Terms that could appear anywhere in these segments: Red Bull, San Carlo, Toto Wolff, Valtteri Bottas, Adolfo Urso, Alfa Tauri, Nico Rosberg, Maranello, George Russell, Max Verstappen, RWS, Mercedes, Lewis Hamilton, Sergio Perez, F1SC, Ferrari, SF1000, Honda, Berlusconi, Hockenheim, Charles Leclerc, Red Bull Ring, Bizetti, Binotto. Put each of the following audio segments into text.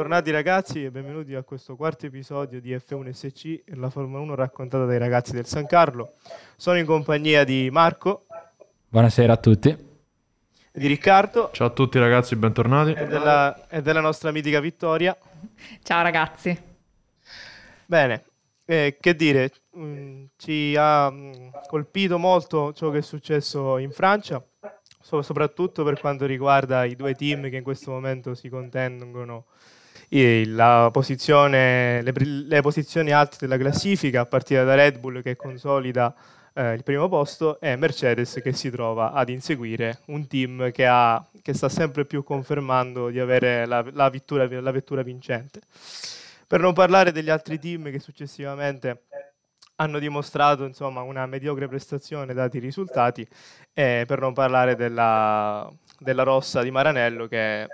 Bentornati ragazzi e benvenuti a questo quarto episodio di F1SC, la Formula 1 raccontata dai ragazzi del San Carlo. Sono in compagnia di Marco. Buonasera a tutti. E di Riccardo. Ciao a tutti ragazzi, bentornati. E della nostra mitica Vittoria. Ciao ragazzi. Bene, che dire, ci ha colpito molto ciò che è successo in Francia, soprattutto per quanto riguarda i due team che in questo momento si contengono le posizioni alte della classifica, a partire da Red Bull che consolida il primo posto e Mercedes che si trova ad inseguire un team che sta sempre più confermando di avere la vettura vincente. Per non parlare degli altri team che successivamente hanno dimostrato insomma una mediocre prestazione dati i risultati, e per non parlare della rossa di Maranello che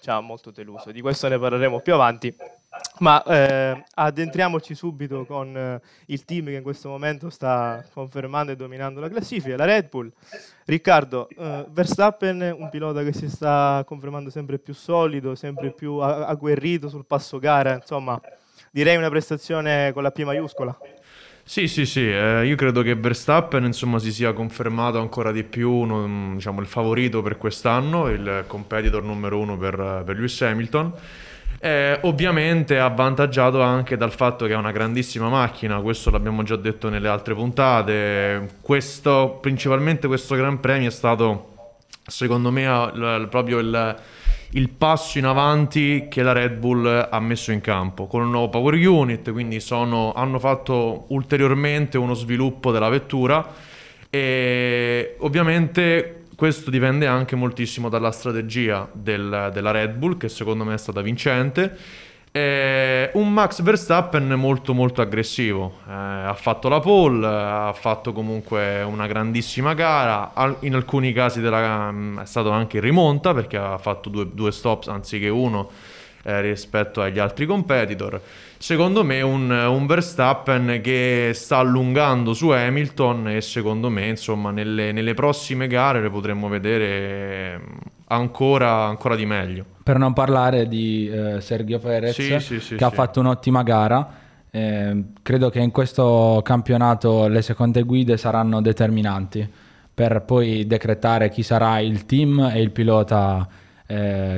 ci ha molto deluso. Di questo ne parleremo più avanti, ma addentriamoci subito con il team che in questo momento sta confermando e dominando la classifica, la Red Bull. Riccardo, Verstappen, un pilota che si sta confermando sempre più solido, sempre più agguerrito sul passo gara, insomma direi una prestazione con la P maiuscola. Sì, io credo che Verstappen insomma si sia confermato ancora di più diciamo, il favorito per quest'anno, il competitor numero uno per Lewis Hamilton. Ovviamente avvantaggiato anche dal fatto che è una grandissima macchina, questo l'abbiamo già detto nelle altre puntate. Principalmente questo Gran Premio è stato secondo me proprio il passo in avanti che la Red Bull ha messo in campo con un nuovo power unit, quindi hanno fatto ulteriormente uno sviluppo della vettura e ovviamente questo dipende anche moltissimo dalla strategia della Red Bull, che secondo me è stata vincente. Un Max Verstappen molto molto aggressivo, ha fatto la pole, ha fatto comunque una grandissima gara, in alcuni casi è stato anche in rimonta perché ha fatto due stop anziché uno rispetto agli altri competitor. Secondo me un Verstappen che sta allungando su Hamilton e secondo me insomma nelle prossime gare le potremmo vedere ancora di meglio. Per non parlare di Sergio Perez che ha fatto un'ottima gara. Credo che in questo campionato le seconde guide saranno determinanti per poi decretare chi sarà il team e il pilota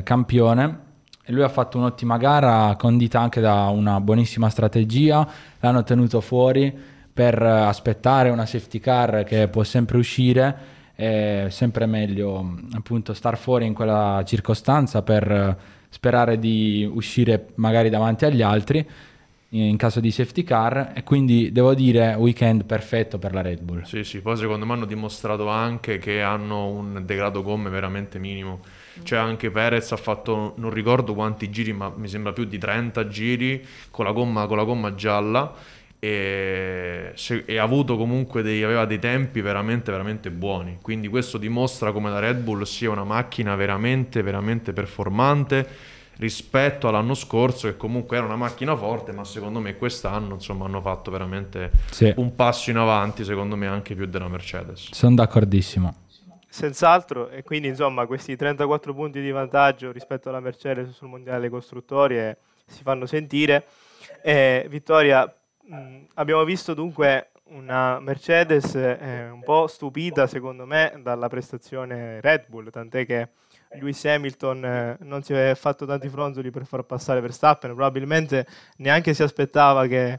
campione. Lui ha fatto un'ottima gara, condita anche da una buonissima strategia. L'hanno tenuto fuori per aspettare una safety car che può sempre uscire, è sempre meglio appunto star fuori in quella circostanza per sperare di uscire magari davanti agli altri in caso di safety car, e quindi devo dire weekend perfetto per la Red Bull. Sì, poi secondo me hanno dimostrato anche che hanno un degrado gomme veramente minimo. Cioè anche Perez ha fatto, non ricordo quanti giri, ma mi sembra più di 30 giri con la gomma gialla e ha avuto comunque aveva dei tempi veramente veramente buoni, quindi questo dimostra come la Red Bull sia una macchina veramente veramente performante rispetto all'anno scorso, che comunque era una macchina forte, ma secondo me quest'anno insomma hanno fatto veramente un passo in avanti, secondo me anche più della Mercedes. Sono d'accordissimo. Senz'altro, e quindi insomma questi 34 punti di vantaggio rispetto alla Mercedes sul mondiale dei costruttori si fanno sentire. Vittoria, abbiamo visto dunque una Mercedes un po' stupita secondo me dalla prestazione Red Bull, tant'è che Lewis Hamilton non si è fatto tanti fronzoli per far passare Verstappen, probabilmente neanche si aspettava che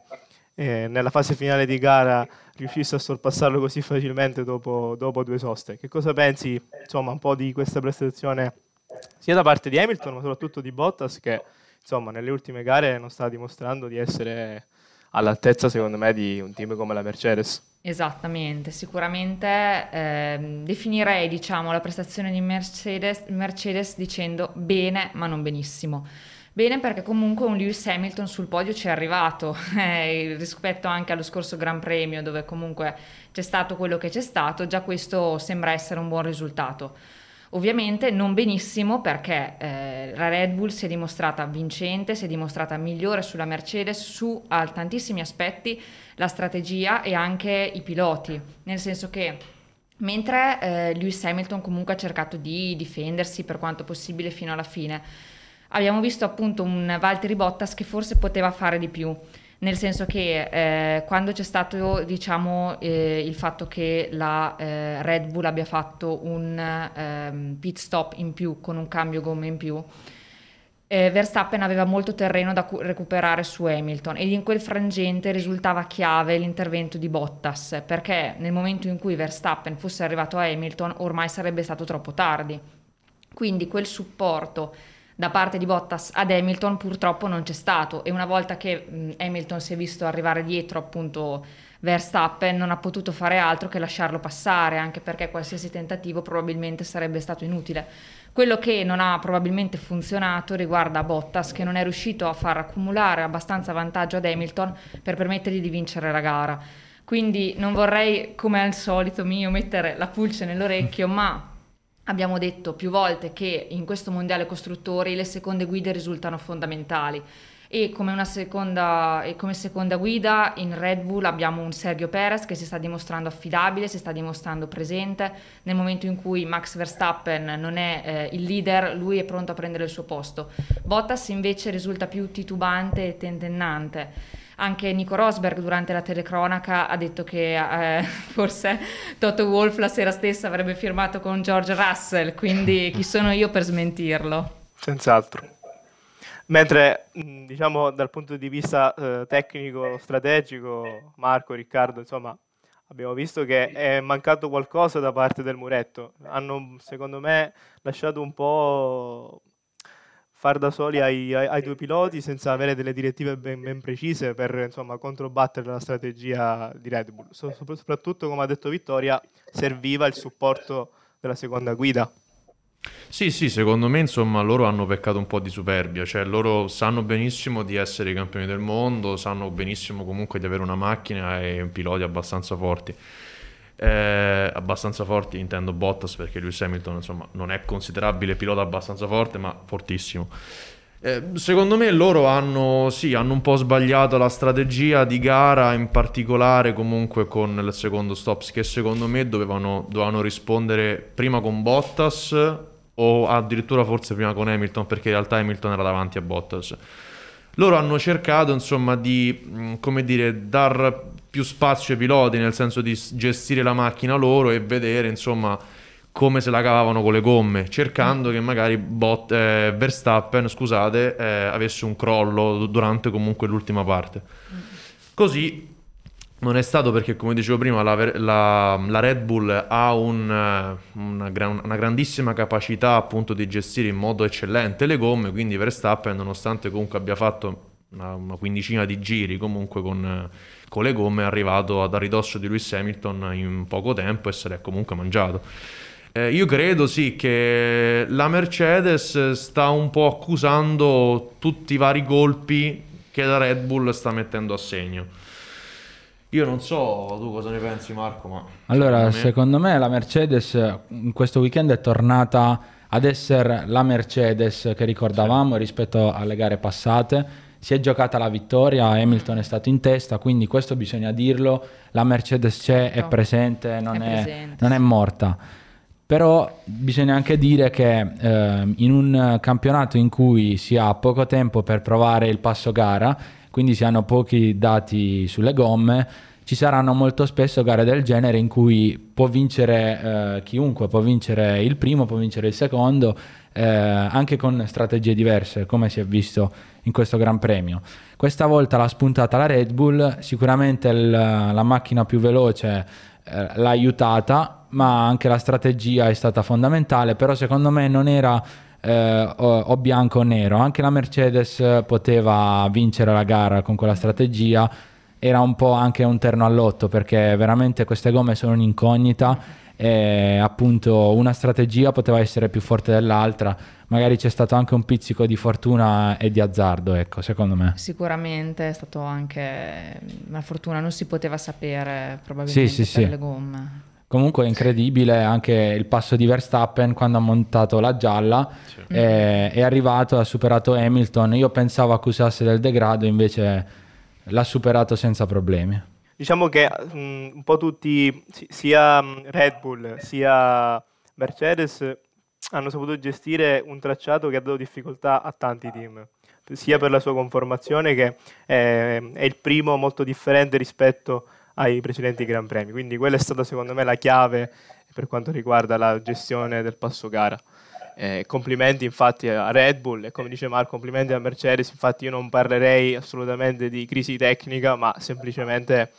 nella fase finale di gara riuscisse a sorpassarlo così facilmente dopo due soste. Che cosa pensi insomma un po' di questa prestazione sia da parte di Hamilton ma soprattutto di Bottas, che insomma nelle ultime gare non sta dimostrando di essere all'altezza secondo me di un team come la Mercedes? Esattamente, sicuramente definirei diciamo la prestazione di Mercedes dicendo bene ma non benissimo. Bene perché comunque un Lewis Hamilton sul podio ci è arrivato, rispetto anche allo scorso Gran Premio dove comunque c'è stato quello che c'è stato, già questo sembra essere un buon risultato. Ovviamente non benissimo perché la Red Bull si è dimostrata vincente, si è dimostrata migliore sulla Mercedes su tantissimi aspetti, la strategia e anche i piloti, nel senso che mentre Lewis Hamilton comunque ha cercato di difendersi per quanto possibile fino alla fine, abbiamo visto appunto un Valtteri Bottas che forse poteva fare di più, nel senso che quando c'è stato, diciamo, il fatto che la Red Bull abbia fatto un pit stop in più con un cambio gomme in più, Verstappen aveva molto terreno da recuperare su Hamilton, ed in quel frangente risultava chiave l'intervento di Bottas, perché nel momento in cui Verstappen fosse arrivato a Hamilton ormai sarebbe stato troppo tardi. Quindi quel supporto da parte di Bottas ad Hamilton purtroppo non c'è stato, e una volta che Hamilton si è visto arrivare dietro appunto Verstappen non ha potuto fare altro che lasciarlo passare, anche perché qualsiasi tentativo probabilmente sarebbe stato inutile. Quello che non ha probabilmente funzionato riguarda Bottas, che non è riuscito a far accumulare abbastanza vantaggio ad Hamilton per permettergli di vincere la gara. Quindi non vorrei, come al solito mio, mettere la pulce nell'orecchio, ma abbiamo detto più volte che in questo mondiale costruttori le seconde guide risultano fondamentali, e come seconda guida in Red Bull abbiamo un Sergio Perez che si sta dimostrando affidabile, si sta dimostrando presente. Nel momento in cui Max Verstappen non è il leader, lui è pronto a prendere il suo posto. Bottas invece risulta più titubante e tentennante. Anche Nico Rosberg durante la telecronaca ha detto che forse Toto Wolff la sera stessa avrebbe firmato con George Russell, quindi chi sono io per smentirlo? Senz'altro. Mentre, diciamo, dal punto di vista tecnico-strategico, Marco, Riccardo, insomma, abbiamo visto che è mancato qualcosa da parte del muretto. Hanno, secondo me, lasciato un po' far da soli ai due piloti, senza avere delle direttive ben precise per, insomma, controbattere la strategia di Red Bull. Soprattutto, come ha detto Vittoria, serviva il supporto della seconda guida. Sì, secondo me, insomma, loro hanno peccato un po' di superbia, cioè loro sanno benissimo di essere i campioni del mondo, sanno benissimo comunque di avere una macchina e piloti abbastanza forti, intendo Bottas, perché Lewis Hamilton, insomma, non è considerabile pilota abbastanza forte, ma fortissimo. Secondo me loro hanno un po' sbagliato la strategia di gara, in particolare comunque con il secondo stop, che secondo me dovevano rispondere prima con Bottas, o addirittura forse prima con Hamilton, perché in realtà Hamilton era davanti a Bottas. Loro hanno cercato, insomma, di, come dire, dar più spazio ai piloti, nel senso di gestire la macchina loro e vedere, insomma, come se la cavavano con le gomme, cercando che magari Verstappen, avesse un crollo durante comunque l'ultima parte. Così non è stato, perché, come dicevo prima, la Red Bull ha una grandissima capacità appunto di gestire in modo eccellente le gomme, quindi Verstappen, nonostante comunque abbia fatto una quindicina di giri comunque con le gomme, è arrivato a ridosso di Lewis Hamilton in poco tempo e se l'è comunque mangiato. Io credo sì che la Mercedes sta un po' accusando tutti i vari colpi che la Red Bull sta mettendo a segno. Io non so tu cosa ne pensi, Marco, ma secondo me la Mercedes in questo weekend è tornata ad essere la Mercedes che ricordavamo, sì, rispetto alle gare passate. Si è giocata la vittoria, Hamilton è stato in testa, quindi questo bisogna dirlo, la Mercedes c'è, è presente, non è morta. Però bisogna anche dire che in un campionato in cui si ha poco tempo per provare il passo gara, quindi si hanno pochi dati sulle gomme, ci saranno molto spesso gare del genere in cui può vincere chiunque, può vincere il primo, può vincere il secondo, anche con strategie diverse, come si è visto in questo Gran Premio. Questa volta l'ha spuntata la Red Bull, sicuramente la macchina più veloce l'ha aiutata, ma anche la strategia è stata fondamentale. Però secondo me non era o bianco o nero, anche la Mercedes poteva vincere la gara con quella strategia. Era un po' anche un terno al lotto, perché veramente queste gomme sono un'incognita e appunto una strategia poteva essere più forte dell'altra. Magari c'è stato anche un pizzico di fortuna e di azzardo, ecco, secondo me. Sicuramente è stato anche una fortuna, non si poteva sapere probabilmente le gomme. Comunque è incredibile anche il passo di Verstappen quando ha montato la gialla, è arrivato, ha superato Hamilton. Io pensavo accusasse del degrado, invece l'ha superato senza problemi. Diciamo che un po' tutti, sia Red Bull sia Mercedes, hanno saputo gestire un tracciato che ha dato difficoltà a tanti team, sia per la sua conformazione che è il primo molto differente rispetto ai precedenti Gran Premi. Quindi quella è stata secondo me la chiave per quanto riguarda la gestione del passo gara. Complimenti infatti a Red Bull e, come dice Marco, complimenti a Mercedes. Infatti io non parlerei assolutamente di crisi tecnica, ma semplicemente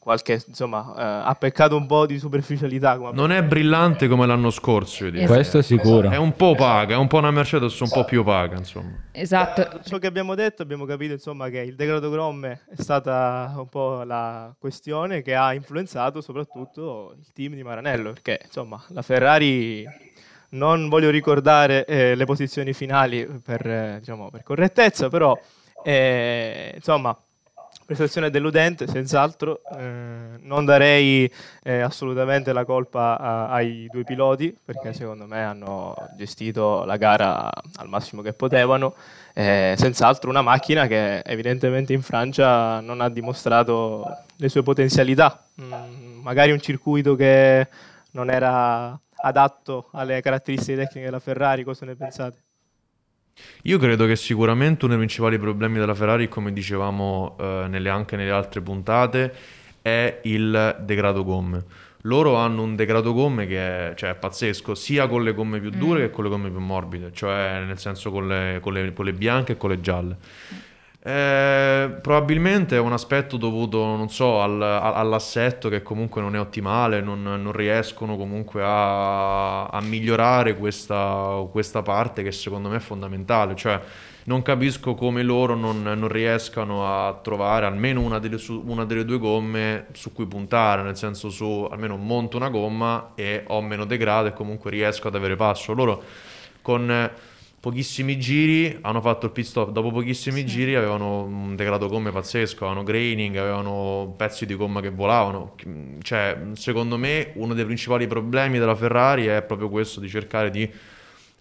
qualche, insomma, ha peccato un po' di superficialità. Non è brillante come l'anno scorso, io dico. Esatto. Questo è sicuro. È un po' opaca, è un po' una Mercedes un po' più opaca, insomma. Esatto. Ciò che abbiamo detto, abbiamo capito insomma che il degrado Gromme è stata un po' la questione che ha influenzato soprattutto il team di Maranello, perché insomma la Ferrari... Non voglio ricordare le posizioni finali per correttezza, però insomma, prestazione deludente senz'altro. Non darei assolutamente la colpa ai due piloti, perché secondo me hanno gestito la gara al massimo che potevano. Senz'altro una macchina che evidentemente in Francia non ha dimostrato le sue potenzialità. Magari un circuito che non era... adatto alle caratteristiche tecniche della Ferrari. Cosa ne pensate? Io credo che sicuramente uno dei principali problemi della Ferrari, come dicevamo anche nelle altre puntate, è il degrado gomme. Loro hanno un degrado gomme che è pazzesco, sia con le gomme più dure che con le gomme più morbide, cioè nel senso con le bianche e con le gialle. Probabilmente è un aspetto dovuto, non so, all'assetto che comunque non è ottimale, non riescono comunque a migliorare questa parte che secondo me è fondamentale. Cioè non capisco come loro non riescano a trovare almeno una delle due gomme su cui puntare, nel senso almeno monto una gomma e ho meno degrado e comunque riesco ad avere passo. Loro con... pochissimi giri hanno fatto il pit stop, dopo pochissimi giri avevano un degrado gomme pazzesco, avevano graining, avevano pezzi di gomma che volavano. Cioè secondo me uno dei principali problemi della Ferrari è proprio questo, di cercare di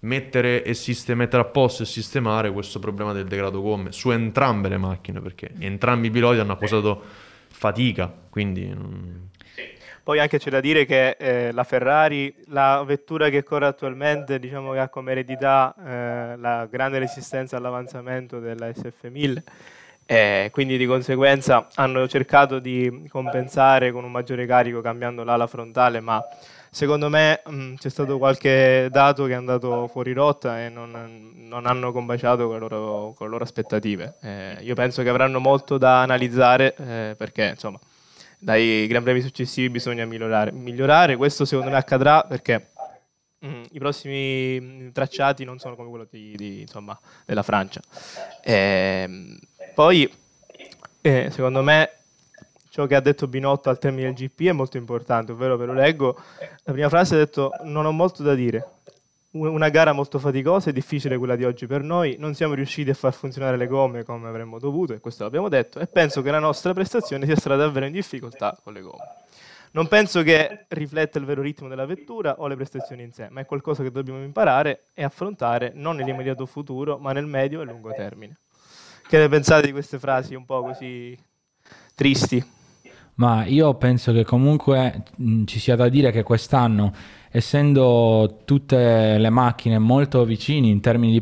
mettere a posto e sistemare questo problema del degrado gomme su entrambe le macchine, perché entrambi i piloti hanno accusato fatica, quindi... Poi anche c'è da dire che la Ferrari, la vettura che corre attualmente, diciamo che ha come eredità la grande resistenza all'avanzamento della SF1000, quindi di conseguenza hanno cercato di compensare con un maggiore carico cambiando l'ala frontale, ma secondo me c'è stato qualche dato che è andato fuori rotta e non hanno combaciato con le loro aspettative. Io penso che avranno molto da analizzare perché insomma... dai Gran Premi successivi bisogna migliorare. Questo secondo me accadrà perché i prossimi tracciati non sono come quello della Francia. Poi secondo me ciò che ha detto Binotto al termine del GP è molto importante, ovvero, ve lo leggo, la prima frase ha detto: non ho molto da dire, una gara molto faticosa e difficile quella di oggi per noi, non siamo riusciti a far funzionare le gomme come avremmo dovuto, e questo l'abbiamo detto, e penso che la nostra prestazione sia stata davvero in difficoltà con le gomme. Non penso che rifletta il vero ritmo della vettura o le prestazioni in sé, ma è qualcosa che dobbiamo imparare e affrontare non nell'immediato futuro, ma nel medio e lungo termine. Che ne pensate di queste frasi un po' così tristi? Ma io penso che comunque ci sia da dire che quest'anno, essendo tutte le macchine molto vicine in termini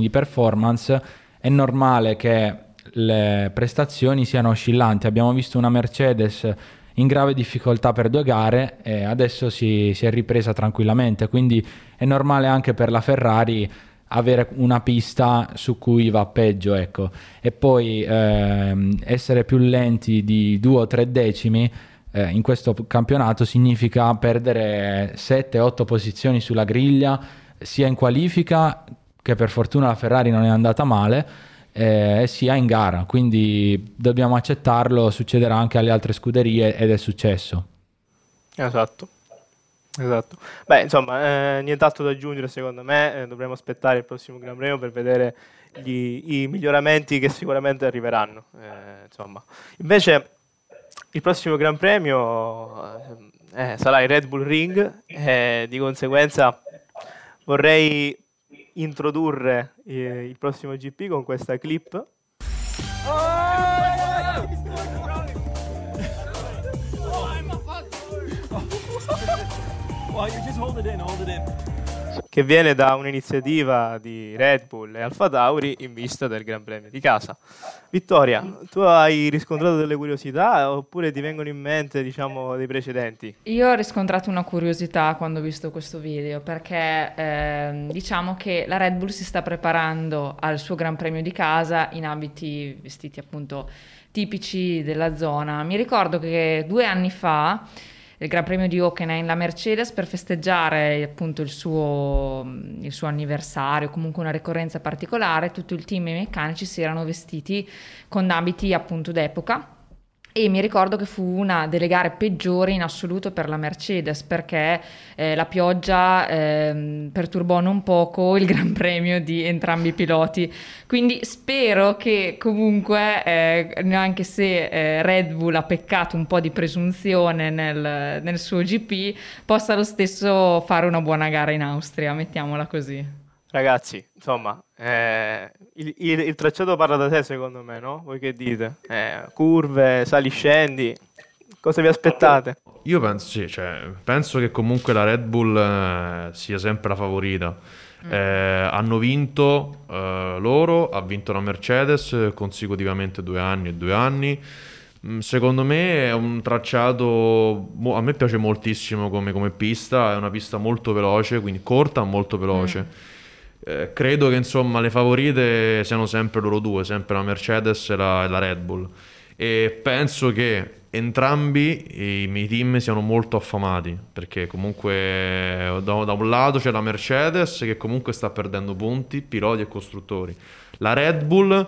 di performance, è normale che le prestazioni siano oscillanti. Abbiamo visto una Mercedes in grave difficoltà per due gare e adesso si è ripresa tranquillamente, quindi è normale anche per la Ferrari avere una pista su cui va peggio, ecco. E poi essere più lenti di 2 o 3 decimi in questo campionato significa perdere 7-8 posizioni sulla griglia, sia in qualifica, che per fortuna la Ferrari non è andata male, e sia in gara, quindi dobbiamo accettarlo. Succederà anche alle altre scuderie ed è successo. Esatto. Esatto. Beh, insomma, nient'altro da aggiungere secondo me. Dovremo aspettare il prossimo Gran Premio per vedere i miglioramenti che sicuramente arriveranno. Insomma, invece il prossimo Gran Premio sarà il Red Bull Ring, di conseguenza vorrei introdurre il prossimo GP con questa clip. che viene da un'iniziativa di Red Bull e Alfa Tauri in vista del Gran Premio di casa. Vittoria, tu hai riscontrato delle curiosità oppure ti vengono in mente, diciamo, dei precedenti? Io ho riscontrato una curiosità quando ho visto questo video, perché diciamo che la Red Bull si sta preparando al suo Gran Premio di casa in abiti vestiti appunto tipici della zona. Mi ricordo che 2 anni fa, il Gran Premio di Hockenheim, la Mercedes, per festeggiare appunto il suo anniversario, comunque una ricorrenza particolare, tutto il team e i meccanici si erano vestiti con abiti appunto d'epoca, e mi ricordo che fu una delle gare peggiori in assoluto per la Mercedes, perché la pioggia perturbò non poco il Gran Premio di entrambi i piloti. Quindi spero che comunque, anche se Red Bull ha peccato un po' di presunzione nel suo GP, possa lo stesso fare una buona gara in Austria, mettiamola così. Ragazzi, insomma, il tracciato parla da sé secondo me, no? Voi che dite? Curve, sali-scendi, cosa vi aspettate? Io penso, sì, cioè, penso che comunque la Red Bull sia sempre la favorita. Hanno vinto loro, ha vinto la Mercedes consecutivamente 2 anni e 2 anni. Secondo me è un tracciato, a me piace moltissimo come pista, è una pista molto veloce, quindi corta molto veloce. Credo che insomma le favorite siano sempre loro due, sempre la Mercedes e la Red Bull, e penso che entrambi i miei team siano molto affamati, perché comunque da un lato c'è la Mercedes che comunque sta perdendo punti, piloti e costruttori. La Red Bull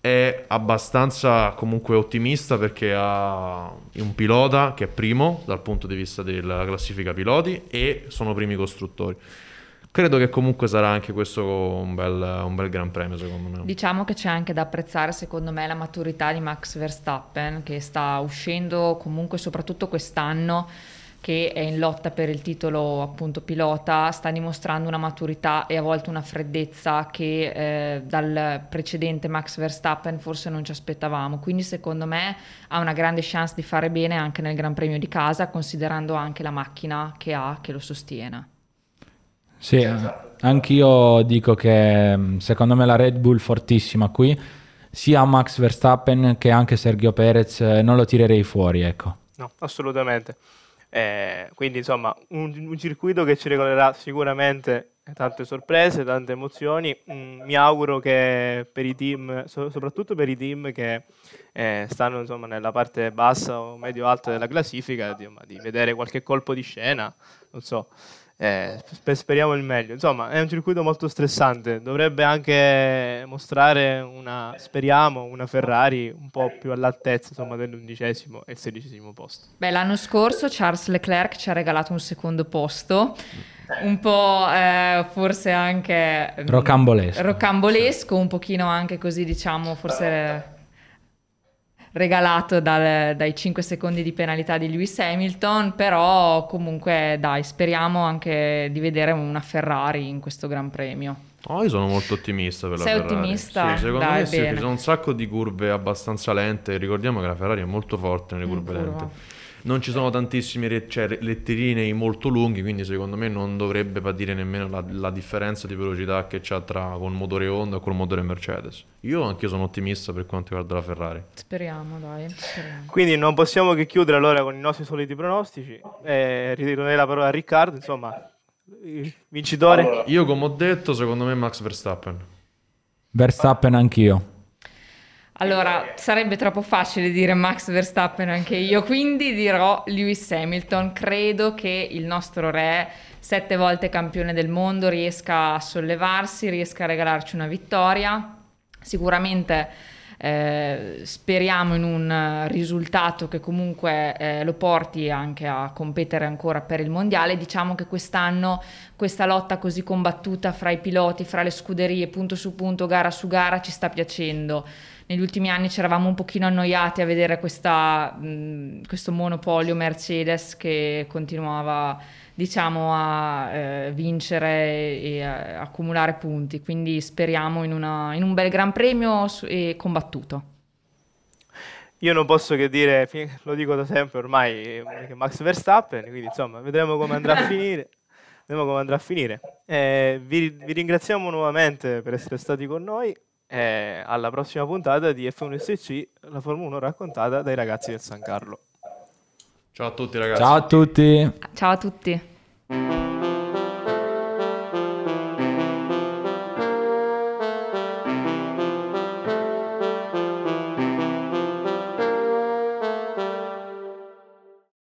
è abbastanza comunque ottimista perché ha un pilota che è primo dal punto di vista della classifica piloti e sono primi costruttori. Credo che comunque sarà anche questo un bel gran premio secondo me. Diciamo che c'è anche da apprezzare secondo me la maturità di Max Verstappen, che sta uscendo comunque, soprattutto quest'anno che è in lotta per il titolo appunto pilota, sta dimostrando una maturità e a volte una freddezza che dal precedente Max Verstappen forse non ci aspettavamo, quindi secondo me ha una grande chance di fare bene anche nel Gran Premio di casa, considerando anche la macchina che ha che lo sostiene. Sì, anch'io dico che secondo me la Red Bull fortissima qui, sia Max Verstappen che anche Sergio Perez, non lo tirerei fuori, ecco. No, assolutamente. Quindi insomma un circuito che ci regalerà sicuramente tante sorprese, tante emozioni. Mi auguro che per i team, soprattutto per i team che stanno insomma nella parte bassa o medio alta della classifica, di vedere qualche colpo di scena, non so. Speriamo il meglio. Insomma, è un circuito molto stressante, dovrebbe anche mostrare una Ferrari un po' più all'altezza insomma dell'11° e 16° posto. Beh, l'anno scorso Charles Leclerc ci ha regalato un secondo posto un po' forse anche rocambolesco, un pochino anche così, diciamo, forse regalato dai 5 secondi di penalità di Lewis Hamilton, però comunque dai, speriamo anche di vedere una Ferrari in questo Gran Premio. Oh, io sono molto ottimista per la Ferrari. Sei ottimista? Sì, secondo me sì, ci sono un sacco di curve abbastanza lente, ricordiamo che la Ferrari è molto forte nelle curve lente. Non ci sono tantissimi rettilinei molto lunghi, quindi secondo me non dovrebbe patire nemmeno la differenza di velocità che c'ha tra col motore Honda e col motore Mercedes. Io anche sono ottimista per quanto riguarda la Ferrari. Speriamo, dai. Speriamo. Quindi non possiamo che chiudere allora con i nostri soliti pronostici. Ritornerei la parola a Riccardo, insomma, vincitore. Allora, io come ho detto, secondo me Max Verstappen. Verstappen anch'io. Allora, sarebbe troppo facile dire Max Verstappen anche io, quindi dirò Lewis Hamilton. Credo che il nostro re, 7 volte campione del mondo, riesca a sollevarsi, riesca a regalarci una vittoria. Sicuramente speriamo in un risultato che comunque lo porti anche a competere ancora per il mondiale. Diciamo che quest'anno questa lotta così combattuta fra i piloti, fra le scuderie, punto su punto, gara su gara, ci sta piacendo. Negli ultimi anni ci eravamo un pochino annoiati a vedere questo monopolio Mercedes che continuava, diciamo, a vincere e a accumulare punti, quindi speriamo in un bel Gran Premio combattuto. Io non posso che dire, lo dico da sempre ormai, che Max Verstappen, quindi insomma vedremo come andrà a finire. Vedremo come andrà a finire. Vi ringraziamo nuovamente per essere stati con noi. Alla prossima puntata di F1SC, la Formula 1 raccontata dai ragazzi del San Carlo. Ciao a tutti ragazzi. Ciao a tutti. Ciao a tutti.